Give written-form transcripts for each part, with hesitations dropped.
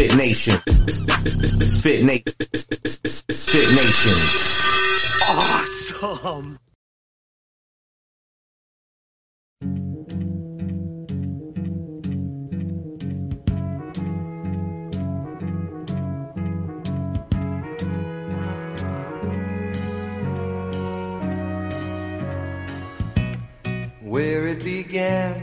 Fit Nation. It's Fit Nation. It's Fit Nation. Awesome. Where it began,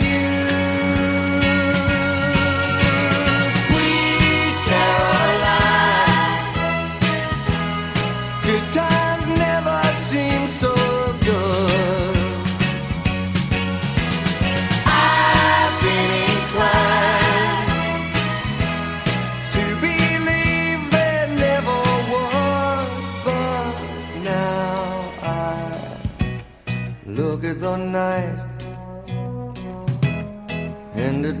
you. Sweet Caroline, good times never seem so good. I've been inclined the night, and it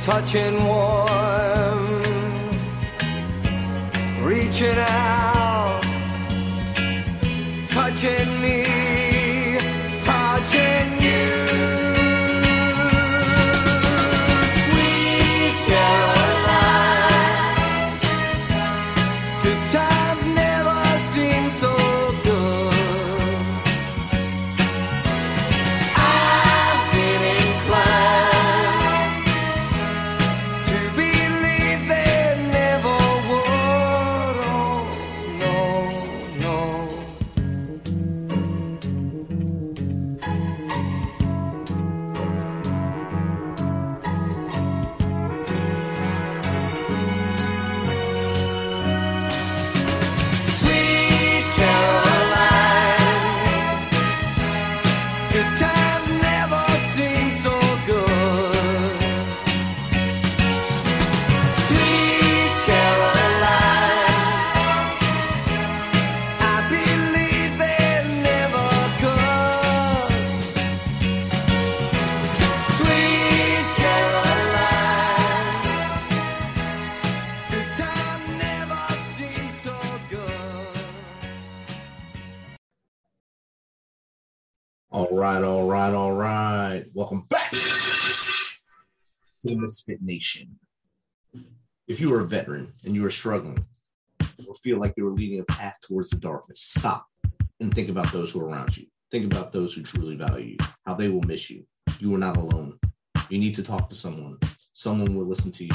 touching warm, reaching out, touching me, touching you. Sweet Caroline, good times never seem so good. All right. Welcome back to The Misfit Nation. If you were a veteran and you were struggling or feel like you were leading a path towards the darkness, stop and think about those who are around you. Think about those who truly value you, how they will miss you. You are not alone. You need to talk to someone. Someone will listen to you.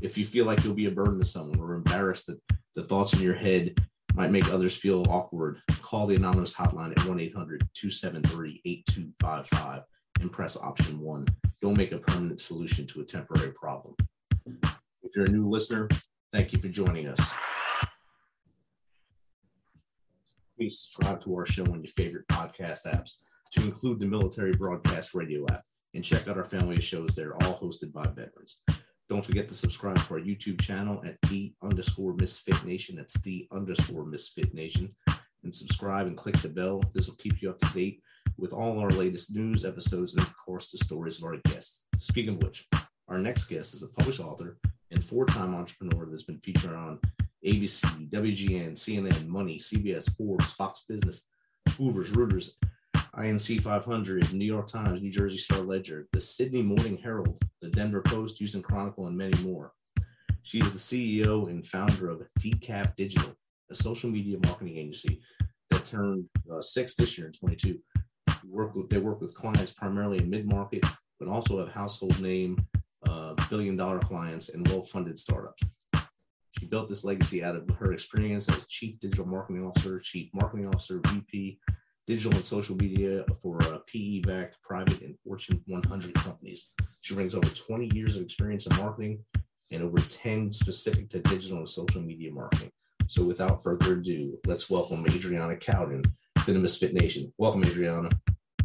If you feel like you'll be a burden to someone or embarrassed that the thoughts in your head might make others feel awkward, call the anonymous hotline at 1-800-273-8255 and press option 1. Don't make a permanent solution to a temporary problem. If you're a new listener, thank you for joining us. Please subscribe to our show on your favorite podcast apps, to include the Military Broadcast Radio app, and check out our family of shows that are all hosted by veterans. Don't forget to subscribe to our YouTube channel at @the_MisfitNation. That's @the_MisfitNation. And subscribe and click the bell. This will keep you up to date with all our latest news episodes and, of course, the stories of our guests. Speaking of which, our next guest is a published author and four-time entrepreneur that's been featured on ABC, WGN, CNN, Money, CBS, Forbes, Fox Business, Hoovers, Reuters, INC 500, New York Times, New Jersey Star-Ledger, the Sydney Morning Herald, the Denver Post, Houston Chronicle, and many more. She is the CEO and founder of Decaf Digital, a social media marketing agency that turned six this year in 22. They work with clients primarily in mid-market, but also have household name, billion-dollar clients, and well-funded startups. She built this legacy out of her experience as chief digital marketing officer, chief marketing officer, VP, digital and social media for PE-backed private and Fortune 100 companies. She brings over 20 years of experience in marketing and over 10 specific to digital and social media marketing. So without further ado, let's welcome Adriana Cowdin to the Misfit Nation. Welcome, Adriana.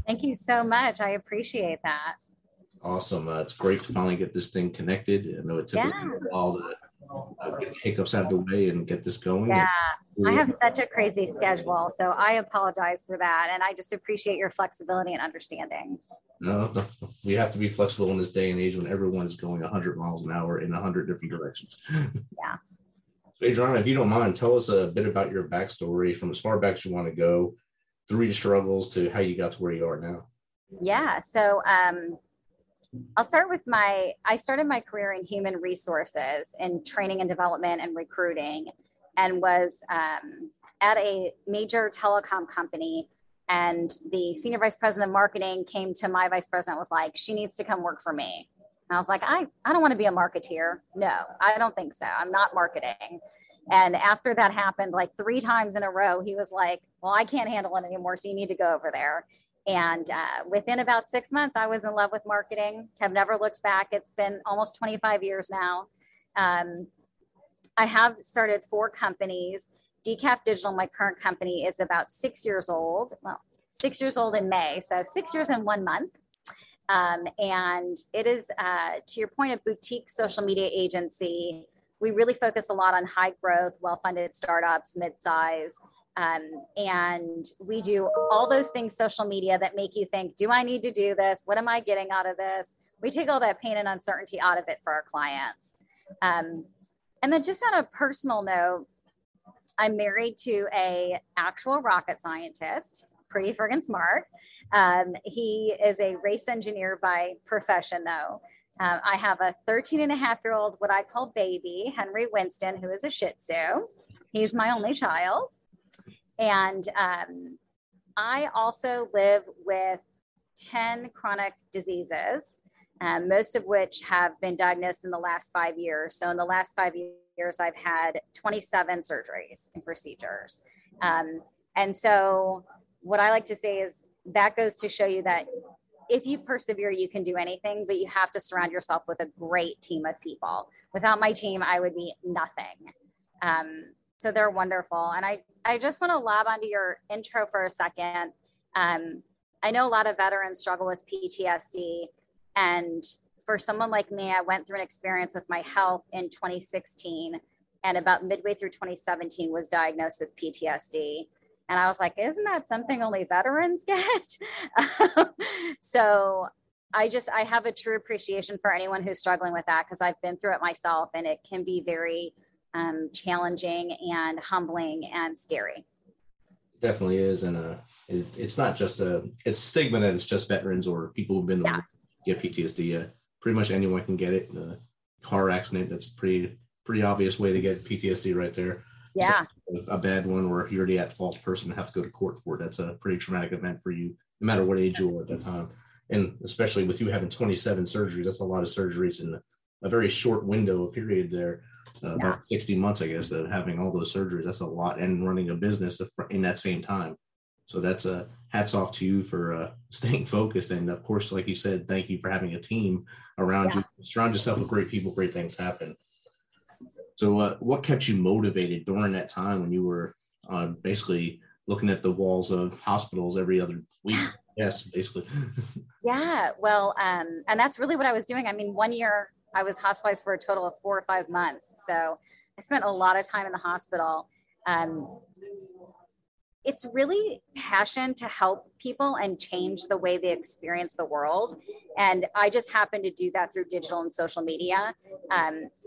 Thank you so much. I appreciate that. Awesome. It's great to finally get this thing connected. I know it took us a while to get hiccups out of the way and get this going. Yeah, I have such a crazy schedule, so I apologize for that. And I just appreciate your flexibility and understanding. No, we have to be flexible in this day and age when everyone's going 100 miles an hour in 100 different directions. Yeah. So, Adriana, if you don't mind, tell us a bit about your backstory from as far back as you want to go, through your struggles to how you got to where you are now. Yeah. So, I'll start with I started my career in human resources in training and development and recruiting, and was at a major telecom company. And the senior vice president of marketing came to my vice president, was like, she needs to come work for me. And I was like, I don't want to be a marketeer. No, I don't think so. I'm not marketing. And after that happened like three times in a row, he was like, well, I can't handle it anymore. So you need to go over there. And within about 6 months, I was in love with marketing. Have never looked back. It's been almost 25 years now. I have started four companies. Decaf Digital, my current company, is about 6 years old. Well, 6 years old in May, so 6 years and 1 month. And it is, to your point, a boutique social media agency. We really focus a lot on high growth, well-funded startups, mid-size. And we do all those things, social media, that make you think, do I need to do this? What am I getting out of this? We take all that pain and uncertainty out of it for our clients. And then just on a personal note, I'm married to a actual rocket scientist, pretty friggin' smart. He is a race engineer by profession though. I have a 13-and-a-half-year-old, what I call baby, Henry Winston, who is a Shih Tzu. He's my only child. And I also live with 10 chronic diseases, most of which have been diagnosed in the last 5 years. So in the last 5 years, I've had 27 surgeries and procedures. And so what I like to say is that goes to show you that if you persevere, you can do anything, but you have to surround yourself with a great team of people. Without my team, I would be nothing. So they're wonderful. And I just want to lob onto your intro for a second. I know a lot of veterans struggle with PTSD. And for someone like me, I went through an experience with my health in 2016, and about midway through 2017 was diagnosed with PTSD. And I was like, isn't that something only veterans get? So I have a true appreciation for anyone who's struggling with that, because I've been through it myself, and it can be very challenging and humbling and scary. Definitely is. And it's not just it's stigma that it's just veterans or people who've been get PTSD. Pretty much anyone can get it. Car accident, that's a pretty obvious way to get PTSD right there. Yeah. So a bad one where you're the at fault person and have to go to court for it. That's a pretty traumatic event for you, no matter what age you are at that time. And especially with you having 27 surgeries, that's a lot of surgeries in a very short window of period there. About 60 months, I guess, of having all those surgeries. That's a lot, and running a business in that same time. So that's a hats off to you for staying focused. And of course, like you said, thank you for having a team around you. Surround yourself with great people, great things happen. So what kept you motivated during that time when you were basically looking at the walls of hospitals every other week? Yes, basically. Yeah, well, and that's really what I was doing. I mean, 1 year I was hospitalized for a total of 4 or 5 months. So I spent a lot of time in the hospital. It's really passion to help people and change the way they experience the world. And I just happen to do that through digital and social media.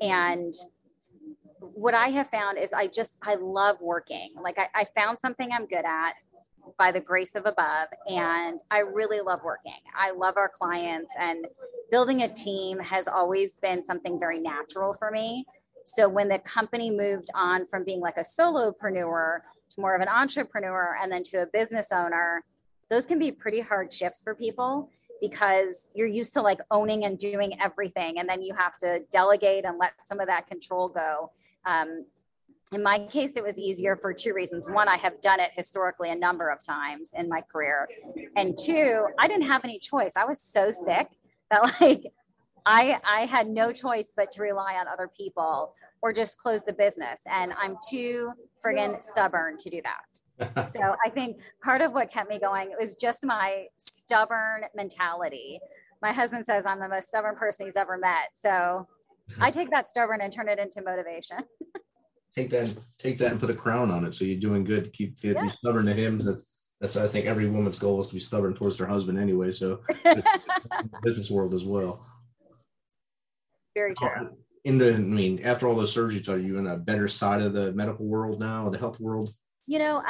And what I have found is I love working. Like I found something I'm good at by the grace of above. And I really love working. I love our clients, and building a team has always been something very natural for me. So when the company moved on from being like a solopreneur to more of an entrepreneur and then to a business owner, those can be pretty hard shifts for people because you're used to like owning and doing everything. And then you have to delegate and let some of that control go. In my case, it was easier for two reasons. One, I have done it historically a number of times in my career. And two, I didn't have any choice. I was so sick that like I had no choice but to rely on other people or just close the business. And I'm too friggin' stubborn to do that. So I think part of what kept me going was just my stubborn mentality. My husband says I'm the most stubborn person he's ever met. So I take that stubborn and turn it into motivation. Take that and put a crown on it. So you're doing good to keep be stubborn to him. That's, I think every woman's goal is to be stubborn towards their husband anyway. So in the business world as well. Very true. After all those surgeries, are you in a better side of the medical world now, or the health world? You know,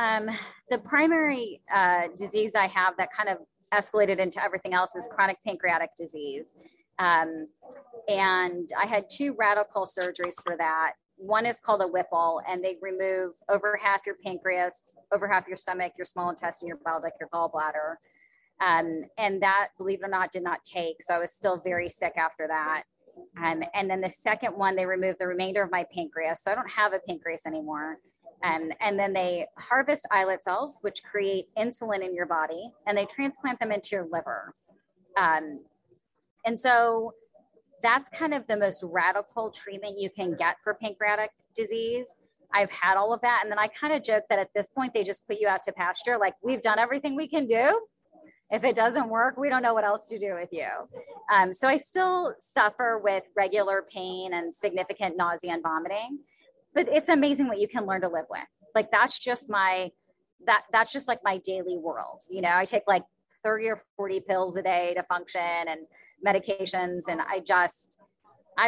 the primary disease I have that kind of escalated into everything else is chronic pancreatic disease. And I had two radical surgeries for that. One is called a Whipple, and they remove over half your pancreas, over half your stomach, your small intestine, your bile duct, your gallbladder. And that, believe it or not, did not take. So I was still very sick after that. And then the second one, they removed the remainder of my pancreas. So I don't have a pancreas anymore. And then they harvest islet cells, which create insulin in your body, and they transplant them into your liver. And so that's kind of the most radical treatment you can get for pancreatic disease. I've had all of that. And then I kind of joke that at this point, they just put you out to pasture. Like, we've done everything we can do. If it doesn't work, we don't know what else to do with you. So I still suffer with regular pain and significant nausea and vomiting, but it's amazing what you can learn to live with. Like, that's just like my daily world. You know, I take like 30 or 40 pills a day to function and medications. And I've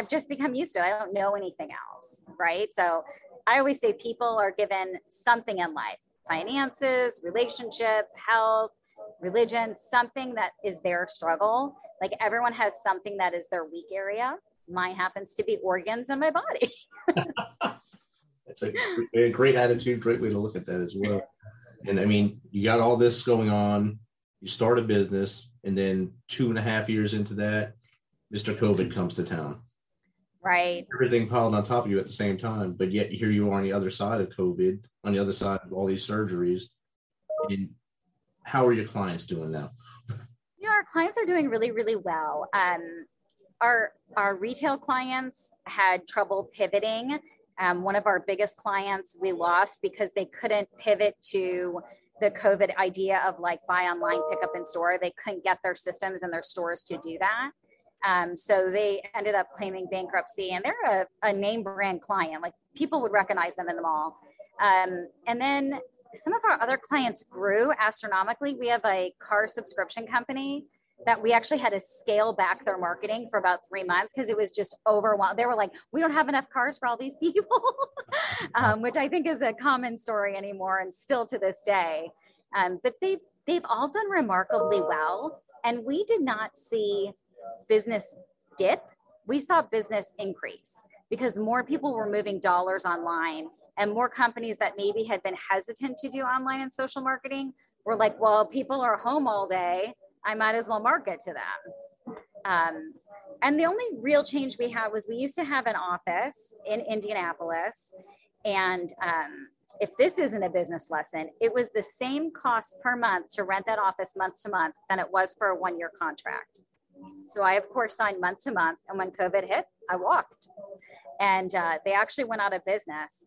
just become used to it. I don't know anything else. Right. So I always say people are given something in life: finances, relationship, health, religion, something that is their struggle. Like, everyone has something that is their weak area. Mine happens to be organs in my body. That's a great attitude, great way to look at that as well. And I mean, you got all this going on, you start a business, and then 2.5 years into that, Mr. COVID comes to town. Right. Everything piled on top of you at the same time, but yet here you are on the other side of COVID, on the other side of all these surgeries. And how are your clients doing now? You know, our clients are doing really, really well. Our retail clients had trouble pivoting. One of our biggest clients we lost because they couldn't pivot to the COVID idea of like buy online, pick up in store. They couldn't get their systems and their stores to do that. So they ended up claiming bankruptcy, and they're a name brand client. Like, people would recognize them in the mall. And then some of our other clients grew astronomically. We have a car subscription company that we actually had to scale back their marketing for about 3 months because it was just overwhelmed. They were like, we don't have enough cars for all these people, which I think is a common story anymore and still to this day. But they've all done remarkably well. And we did not see business dip. We saw business increase because more people were moving dollars online. And more companies that maybe had been hesitant to do online and social marketing were like, well, people are home all day. I might as well market to them. And the only real change we had was we used to have an office in Indianapolis. And if this isn't a business lesson, it was the same cost per month to rent that office month to month than it was for a 1-year contract. So I, of course, signed month to month. And when COVID hit, I walked. And they actually went out of business.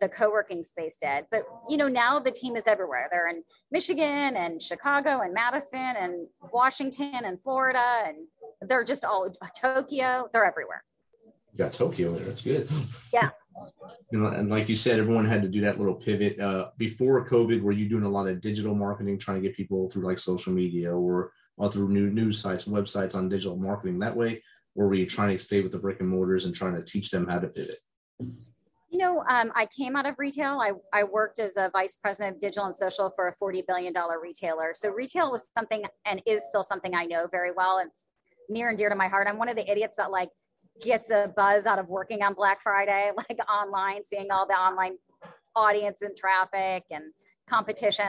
The co-working space did, but you know, now the team is everywhere. They're in Michigan and Chicago and Madison and Washington and Florida, and they're just all Tokyo. They're everywhere. You got Tokyo there. That's good. Yeah. You know, and like you said, everyone had to do that little pivot. Before COVID, were you doing a lot of digital marketing, trying to get people through like social media or through new news sites, websites on digital marketing that way? Or were you trying to stay with the brick and mortars and trying to teach them how to pivot? You know, I came out of retail. I worked as a vice president of digital and social for a $40 billion retailer. So retail was something, and is still something I know very well. It's near and dear to my heart. I'm one of the idiots that like gets a buzz out of working on Black Friday, like online, seeing all the online audience and traffic and competition.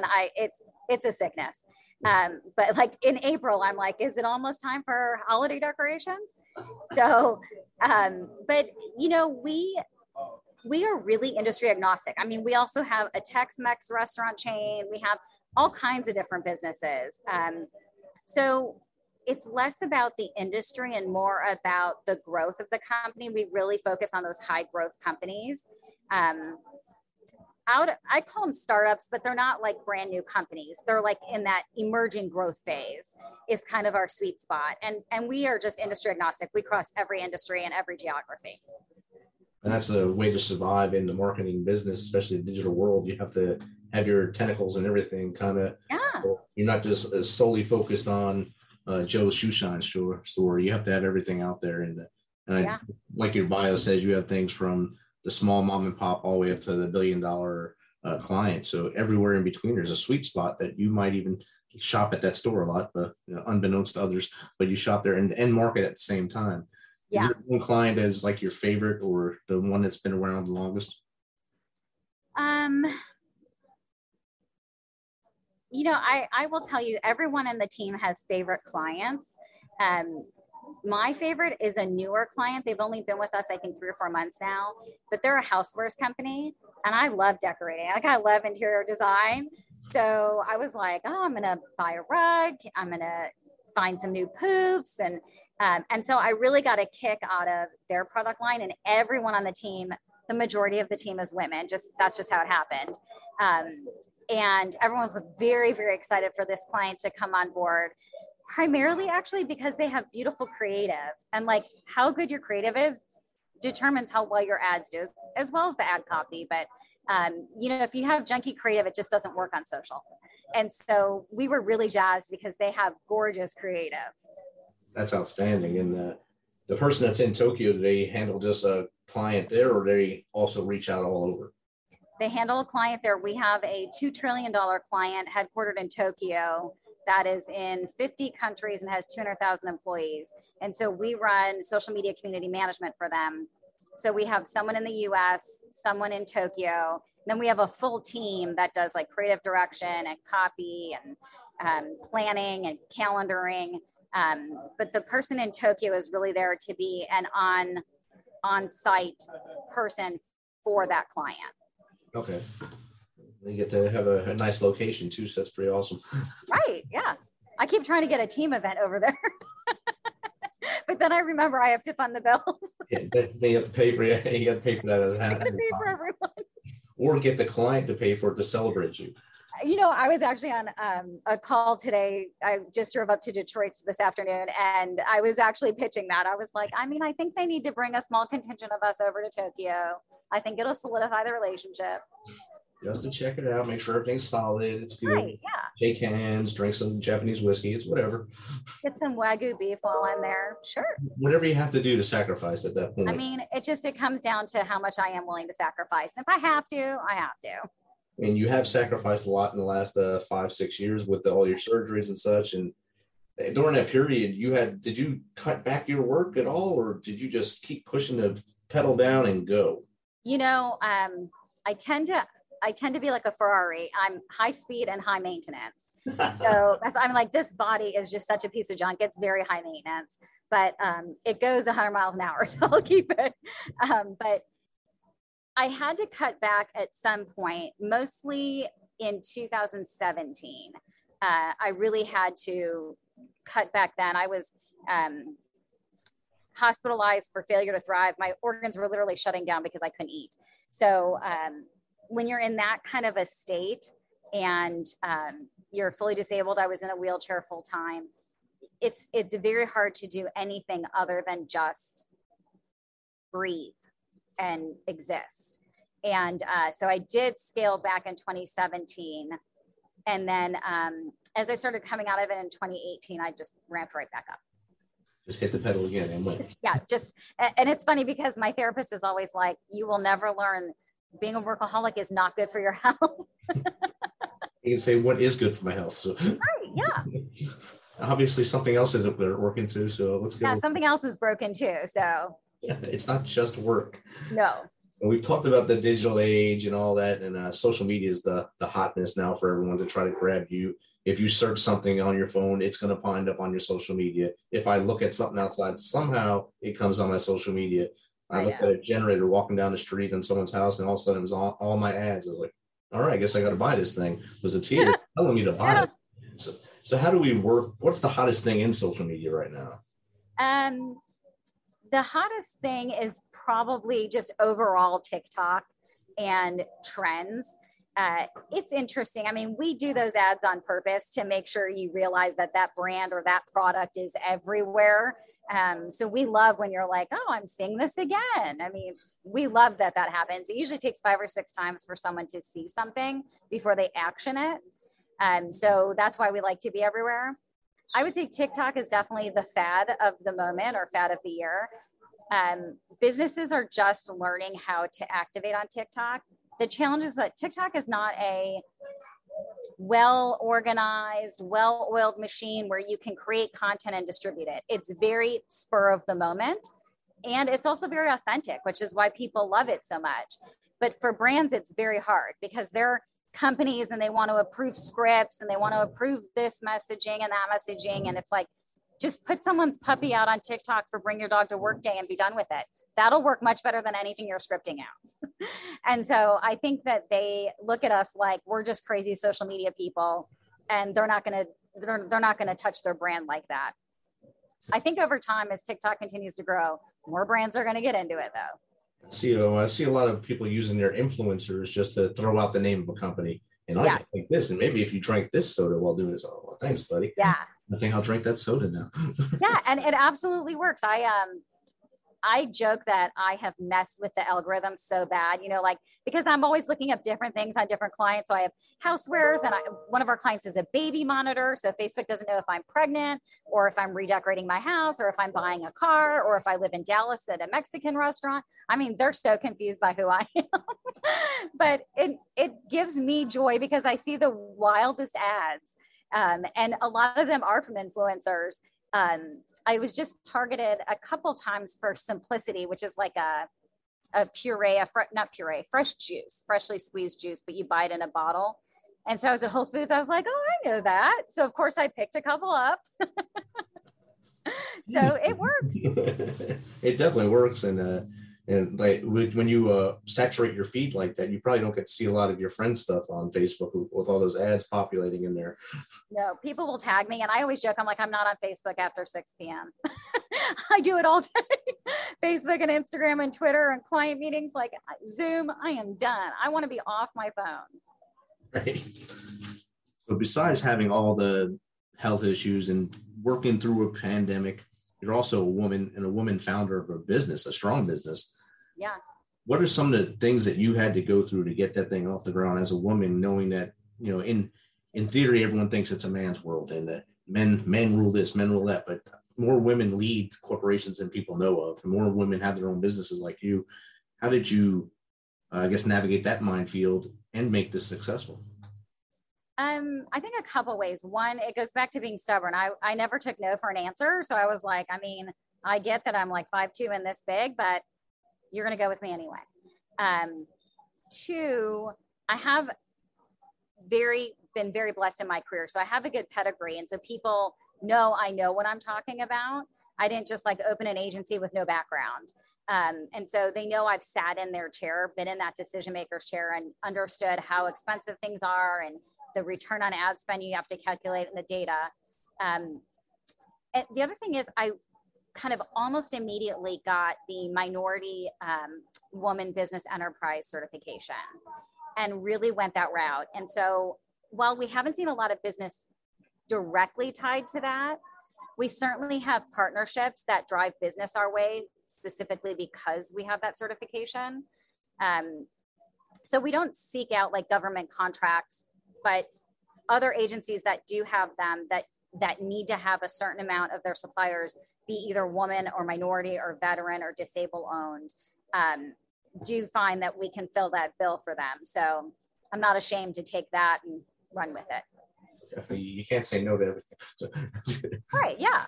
It's a sickness. But like in April, I'm like, is it almost time for holiday decorations? So, but you know, we are really industry agnostic. I mean, we also have a Tex-Mex restaurant chain. We have all kinds of different businesses. So it's less about the industry and more about the growth of the company. We really focus on those high growth companies. I call them startups, but they're not like brand new companies. They're like in that emerging growth phase is kind of our sweet spot. And we are just industry agnostic. We cross every industry and every geography. And that's the way to survive in the marketing business, especially the digital world. You have to have your tentacles and everything kind of, yeah. You're not just solely focused on Joe's shoe shine store. You have to have everything out there. And like your bio says, you have things from the small mom and pop all the way up to the $1 billion client. So everywhere in between, there's a sweet spot that you might even shop at that store a lot, but you know, unbeknownst to others, but you shop there and the end market at the same time. Yeah. Is there one client that is like your favorite or the one that's been around the longest? You know, I will tell you, everyone on the team has favorite clients. My favorite is a newer client. They've only been with us, I think, 3 or 4 months now, but they're a housewares company, and I love decorating. Like, I love interior design. So I was like, oh, I'm going to buy a rug. I'm going to find some new poops. And so I really got a kick out of their product line, and everyone on the team, the majority of the team is women. That's just how it happened. And everyone was very, very excited for this client to come on board. Primarily actually because they have beautiful creative, and like how good your creative is determines how well your ads do, as well as the ad copy. But, you know, if you have junky creative, it just doesn't work on social. And so we were really jazzed because they have gorgeous creative. That's outstanding. And the person that's in Tokyo, they handle just a client there, or they also reach out all over? They handle a client there. We have a $2 trillion client headquartered in Tokyo that is in 50 countries and has 200,000 employees. And so we run social media community management for them. So we have someone in the US, someone in Tokyo, and then we have a full team that does like creative direction and copy and planning and calendaring. But the person in Tokyo is really there to be an on-site person for that client. Okay. They get to have a nice location too, so that's pretty awesome. Right, yeah. I keep trying to get a team event over there. But then I remember I have to fund the bills. Yeah, they have to pay for it. You have to pay for that. I have to pay for everyone. Or get the client to pay for it to celebrate you. You know, I was actually on a call today. I just drove up to Detroit this afternoon, and I was actually pitching that. I was like, I mean, I think they need to bring a small contingent of us over to Tokyo. I think it'll solidify the relationship. Just to check it out, make sure everything's solid, it's good. Right, yeah. Shake hands, drink some Japanese whiskey, it's whatever. Get some Wagyu beef while I'm there, sure. Whatever you have to do to sacrifice at that point. I mean, it comes down to how much I am willing to sacrifice. And if I have to, I have to. And you have sacrificed a lot in the last 5-6 years with all your surgeries and such. And during that period, did you cut back your work at all? Or did you just keep pushing the pedal down and go? You know, I tend to be like a Ferrari. I'm high speed and high maintenance. So I'm like, this body is just such a piece of junk. It's very high maintenance, but it goes 100 miles an hour. So I'll keep it. But I had to cut back at some point, mostly in 2017. I really had to cut back then. I was hospitalized for failure to thrive. My organs were literally shutting down because I couldn't eat. So, when you're in that kind of a state and you're fully disabled, I was in a wheelchair full time. It's very hard to do anything other than just breathe and exist. And so I did scale back in 2017. And then as I started coming out of it in 2018, I just ramped right back up. Just hit the pedal again and went. Yeah, and it's funny because my therapist is always like, you will never learn. Being a workaholic is not good for your health. You can say, what is good for my health? So. Right, yeah. Obviously, something else isn't working too, so let's go. Yeah, something else is broken too, so. It's not just work. No. And we've talked about the digital age and all that, and social media is the hotness now for everyone to try to grab you. If you search something on your phone, it's going to wind up on your social media. If I look at something outside, somehow it comes on my social media. I looked at a generator walking down the street in someone's house, and all of a sudden it was on all my ads. I was like, all right, I guess I got to buy this thing. Because it's here telling me to buy it. So how do we work? What's the hottest thing in social media right now? The hottest thing is probably just overall TikTok and trends. It's interesting. I mean, we do those ads on purpose to make sure you realize that that brand or that product is everywhere. So we love when you're like, oh, I'm seeing this again. I mean, we love that that happens. It usually takes 5 or 6 times for someone to see something before they action it. So that's why we like to be everywhere. I would say TikTok is definitely the fad of the moment or fad of the year. Businesses are just learning how to activate on TikTok. The challenge is that TikTok is not a well-organized, well-oiled machine where you can create content and distribute it. It's very spur of the moment. And it's also very authentic, which is why people love it so much. But for brands, it's very hard because they're companies and they want to approve scripts and they want to approve this messaging and that messaging. And it's like, just put someone's puppy out on TikTok for Bring Your Dog to Work Day and be done with it. That'll work much better than anything you're scripting out. And so I think that they look at us like we're just crazy social media people, and they're not going to touch their brand like that. I think over time, as TikTok continues to grow, more brands are going to get into it though. I see a lot of people using their influencers just to throw out the name of a company. And I can drink this. And maybe if you drank this soda while doing this, oh, well, thanks, buddy. Yeah. I think I'll drink that soda now. Yeah. And it absolutely works. I joke that I have messed with the algorithm so bad, because I'm always looking up different things on different clients. So I have housewares, and one of our clients is a baby monitor. So Facebook doesn't know if I'm pregnant or if I'm redecorating my house or if I'm buying a car or if I live in Dallas at a Mexican restaurant. I mean, they're so confused by who I am, but it gives me joy because I see the wildest ads. And a lot of them are from influencers. I was just targeted a couple times for Simplicity, which is like a puree, fresh juice, freshly squeezed juice, but you buy it in a bottle. And so I was at Whole Foods. I was like, oh, I know that. So of course I picked a couple up. So it works. It definitely works. And like when you saturate your feed like that, you probably don't get to see a lot of your friends' stuff on Facebook with all those ads populating in there. No, people will tag me, and I always joke, I'm like, I'm not on Facebook after 6 p.m. I do it all day. Facebook and Instagram and Twitter and client meetings, like Zoom, I am done. I want to be off my phone. Right. So besides having all the health issues and working through a pandemic, you're also a woman and a woman founder of a business, a strong business. Yeah. What are some of the things that you had to go through to get that thing off the ground as a woman, knowing that, in theory, everyone thinks it's a man's world and that men rule this, men rule that, but more women lead corporations than people know of, and more women have their own businesses like you. How did you, navigate that minefield and make this successful? I think a couple ways. One, it goes back to being stubborn. I never took no for an answer. So I was like, I mean, I get that I'm like 5'2" and this big, but you're going to go with me anyway. Two, I have been very blessed in my career. So I have a good pedigree. And so people know, I know what I'm talking about. I didn't just like open an agency with no background. And so they know I've sat in their chair, been in that decision maker's chair, and understood how expensive things are and the return on ad spend you have to calculate in the data. The other thing is I kind of almost immediately got the minority woman business enterprise certification and really went that route. And so while we haven't seen a lot of business directly tied to that, we certainly have partnerships that drive business our way specifically because we have that certification. So we don't seek out like government contracts, but other agencies that do have them that need to have a certain amount of their suppliers be either woman or minority or veteran or disabled owned, do find that we can fill that bill for them. So I'm not ashamed to take that and run with it. Definitely, you can't say no to everything. Right, yeah.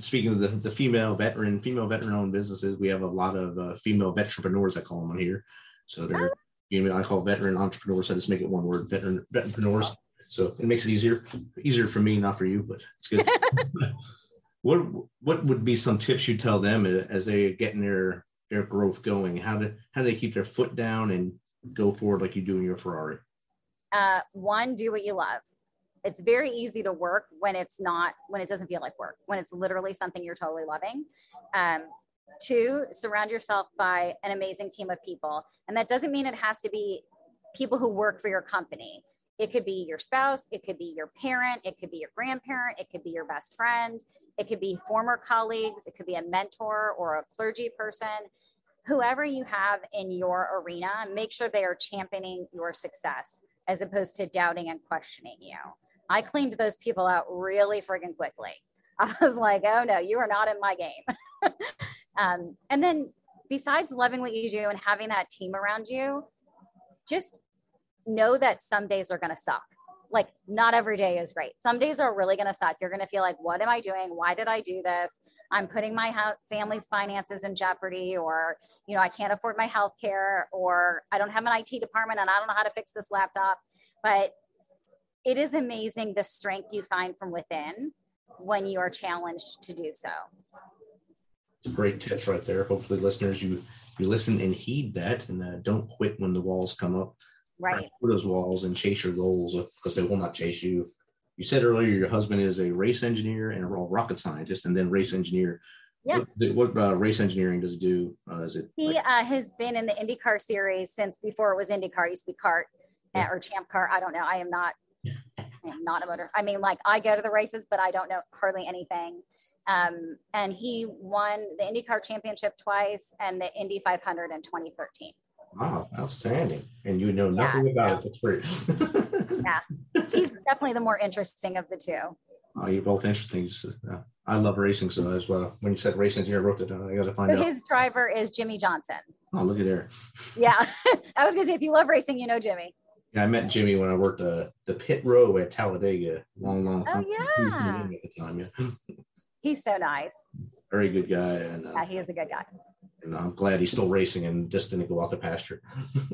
speaking of the female veteran-owned businesses, we have a lot of female veteranpreneurs, I call them on here. So they're, I call veteran entrepreneurs. I just make it one word, veteranpreneurs. So it makes it easier for me, not for you, but it's good. What would be some tips you tell them as they're getting their growth going? How do they keep their foot down and go forward like you do in your Ferrari? One, do what you love. It's very easy to work when it doesn't feel like work, when it's literally something you're totally loving. Two, surround yourself by an amazing team of people. And that doesn't mean it has to be people who work for your company. It could be your spouse, it could be your parent, it could be your grandparent, it could be your best friend, it could be former colleagues, it could be a mentor or a clergy person. Whoever you have in your arena, make sure they are championing your success as opposed to doubting and questioning you. I cleaned those people out really friggin' quickly. I was like, oh no, you are not in my game. And then besides loving what you do and having that team around you, just know that some days are going to suck. Like not every day is great. Some days are really going to suck. You're going to feel like, what am I doing? Why did I do this? I'm putting my family's finances in jeopardy, or, you know, I can't afford my healthcare, or I don't have an IT department and I don't know how to fix this laptop. But it is amazing the strength you find from within when you are challenged to do so. Great tips right there. Hopefully listeners, you listen and heed that, and don't quit when the walls come up. Right. Through those walls and chase your goals, because they will not chase you. You said earlier your husband is a race engineer and a rocket scientist, and then race engineer. Yeah. What race engineering does it do? He has been in the IndyCar series since before it was IndyCar. It used to be CART or Champ Car. I don't know. I am not a motor. I mean, like I go to the races, but I don't know hardly anything. And he won the IndyCar championship twice and the Indy 500 in 2013. Wow, outstanding. And you know nothing about it. Yeah, he's definitely the more interesting of the two. Oh, you're both interesting. I love racing, so that's why when you said race engineer, I wrote that down. I got to find out. His driver is Jimmy Johnson. Oh, look at there. Yeah, I was going to say, if you love racing, you know Jimmy. Yeah, I met Jimmy when I worked the pit row at Talladega long time. Oh, yeah. At the time, yeah. He's so nice. Very good guy. And, yeah, he is a good guy. And I'm glad he's still racing and just didn't go out the pasture.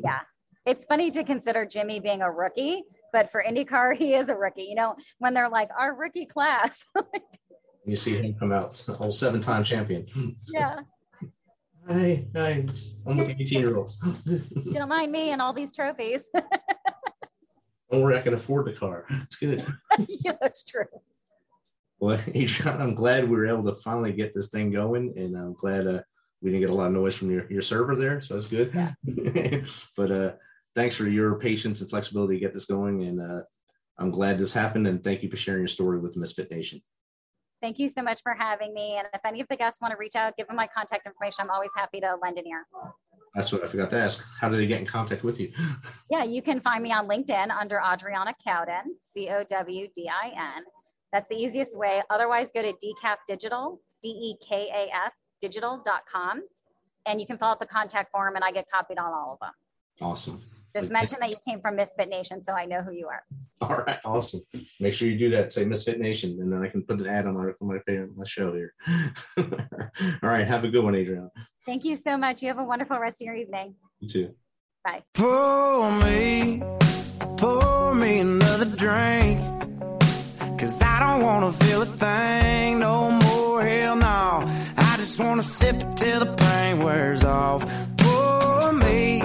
Yeah. It's funny to consider Jimmy being a rookie, but for IndyCar, he is a rookie. You know, when they're like, our rookie class. You see him come out, whole 7-time champion. Yeah. Hi. I'm with the 18-year-olds. You don't mind me and all these trophies. Don't worry, I can afford the car. It's good. Yeah, that's true. Well, Adriana, I'm glad we were able to finally get this thing going, and I'm glad we didn't get a lot of noise from your server there, so that's good. Yeah. But thanks for your patience and flexibility to get this going, and I'm glad this happened, and thank you for sharing your story with the Misfit Nation. Thank you so much for having me, and if any of the guests want to reach out, give them my contact information. I'm always happy to lend an ear. That's what I forgot to ask. How did they get in contact with you? Yeah, you can find me on LinkedIn under Adriana Cowdin, Cowdin. That's the easiest way. Otherwise, go to Decaf Digital, DEKAF. digital.com, and you can fill out the contact form, and I get copied on all of them. Awesome. Just mention that you came from Misfit Nation, so I know who you are. All right, awesome. Make sure you do that. Say Misfit Nation, and then I can put an ad on my show here. All right, have a good one, Adriana. Thank you so much. You have a wonderful rest of your evening. You too. Bye. Pour me another drink, because I don't want to feel a thing no more. Hell no. I just wanna sip it till the pain wears off. Pour me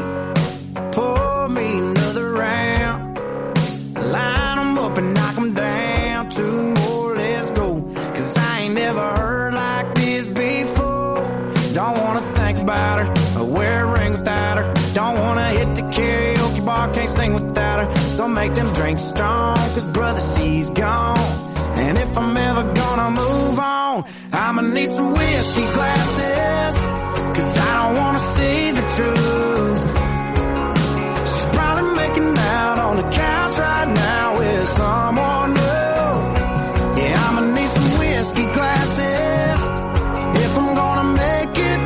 another round. Line 'em up and knock 'em down. Two more, let's go. 'Cause I ain't never heard like this before. Don't wanna think about her, or wear a ring without her. Don't wanna hit the karaoke bar, can't sing without her. So make them drinks strong, 'cause brother, she's gone. And if I'm ever gonna move on, I'ma need some whiskey glasses, 'cause I don't wanna see the truth. She's probably making out on the couch right now with someone new. Yeah, I'ma need some whiskey glasses if I'm gonna make it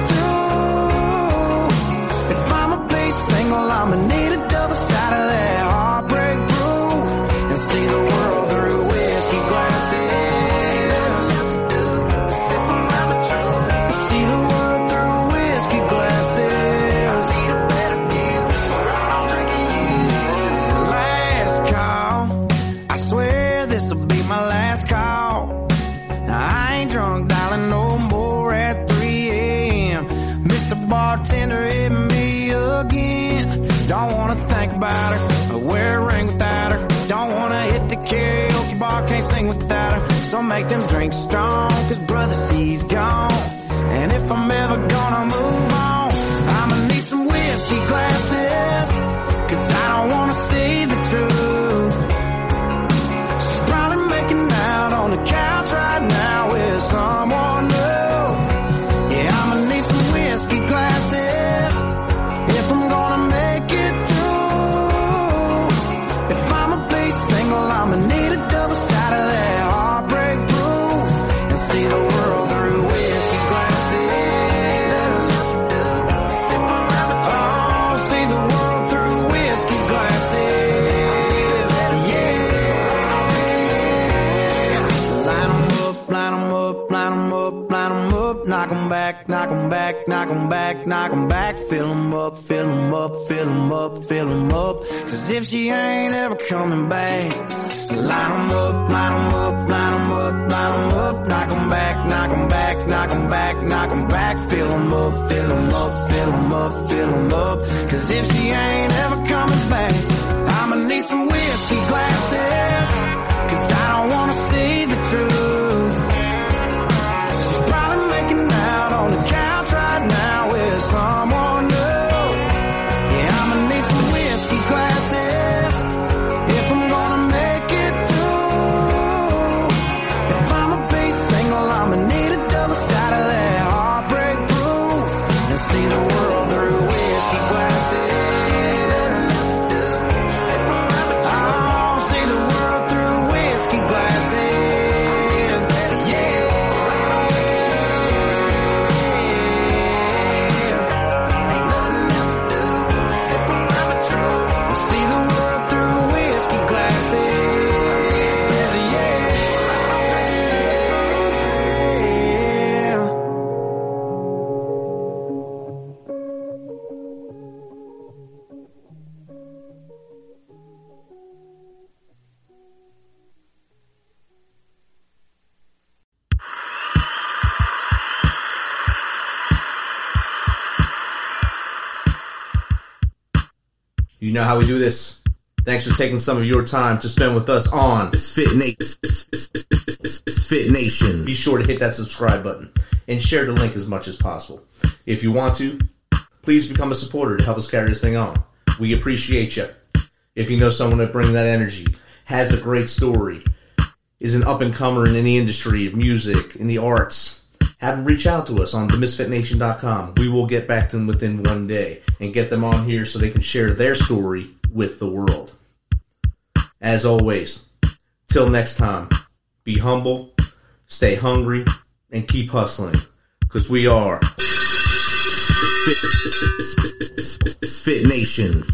through. If I'ma be single, I'ma need a double side of that heartbreak proof, and see the world through whiskey glasses. So make them drink strong, cause brother C's gone. And if I'm ever gonna move on, I'ma need some whiskey glasses, cause I don't wanna see the truth. She's probably making out on the couch right now with someone new. Yeah, I'ma need some whiskey glasses, if I'm gonna make it through. If I'ma be single, I'ma need a double side of that. See the world through whiskey glasses. Sip around the phone. See the world through whiskey glasses. Yeah. Line 'em up, line 'em up, line 'em up, line 'em up. Knock 'em back, knock 'em back, knock 'em back, knock 'em back. Fill 'em up, fill 'em up, fill 'em up, fill 'em up. Cause if she ain't ever coming back, line 'em up, line 'em up, line 'em up. Knock 'em back, knock 'em back, knock 'em back, knock 'em back. Fill 'em up, fill 'em up, fill 'em up, fill 'em up. Cause if she ain't ever coming back, I'ma need some whiskey glasses, cause I don't wanna see the truth. She's probably making out on the couch right now with someone new. Yeah, I'ma need some whiskey glasses, if I'm gonna make it through. If I'ma single, I'ma need a double side of that heartbreak proof, and see the world through whiskey glasses. Oh, see the world through whiskey glasses. Yeah. See the world through whiskey glasses. You know how we do this. Thanks for taking some of your time to spend with us on Fit Nation. Be sure to hit that subscribe button and share the link as much as possible. If you want to, please become a supporter to help us carry this thing on. We appreciate you. If you know someone that brings that energy, has a great story, is an up-and-comer in any industry of music, in the arts, have them reach out to us on TheMisfitNation.com. We will get back to them within one day and get them on here so they can share their story with the world. As always, till next time, be humble, stay hungry, and keep hustling, because we are Fit Nation.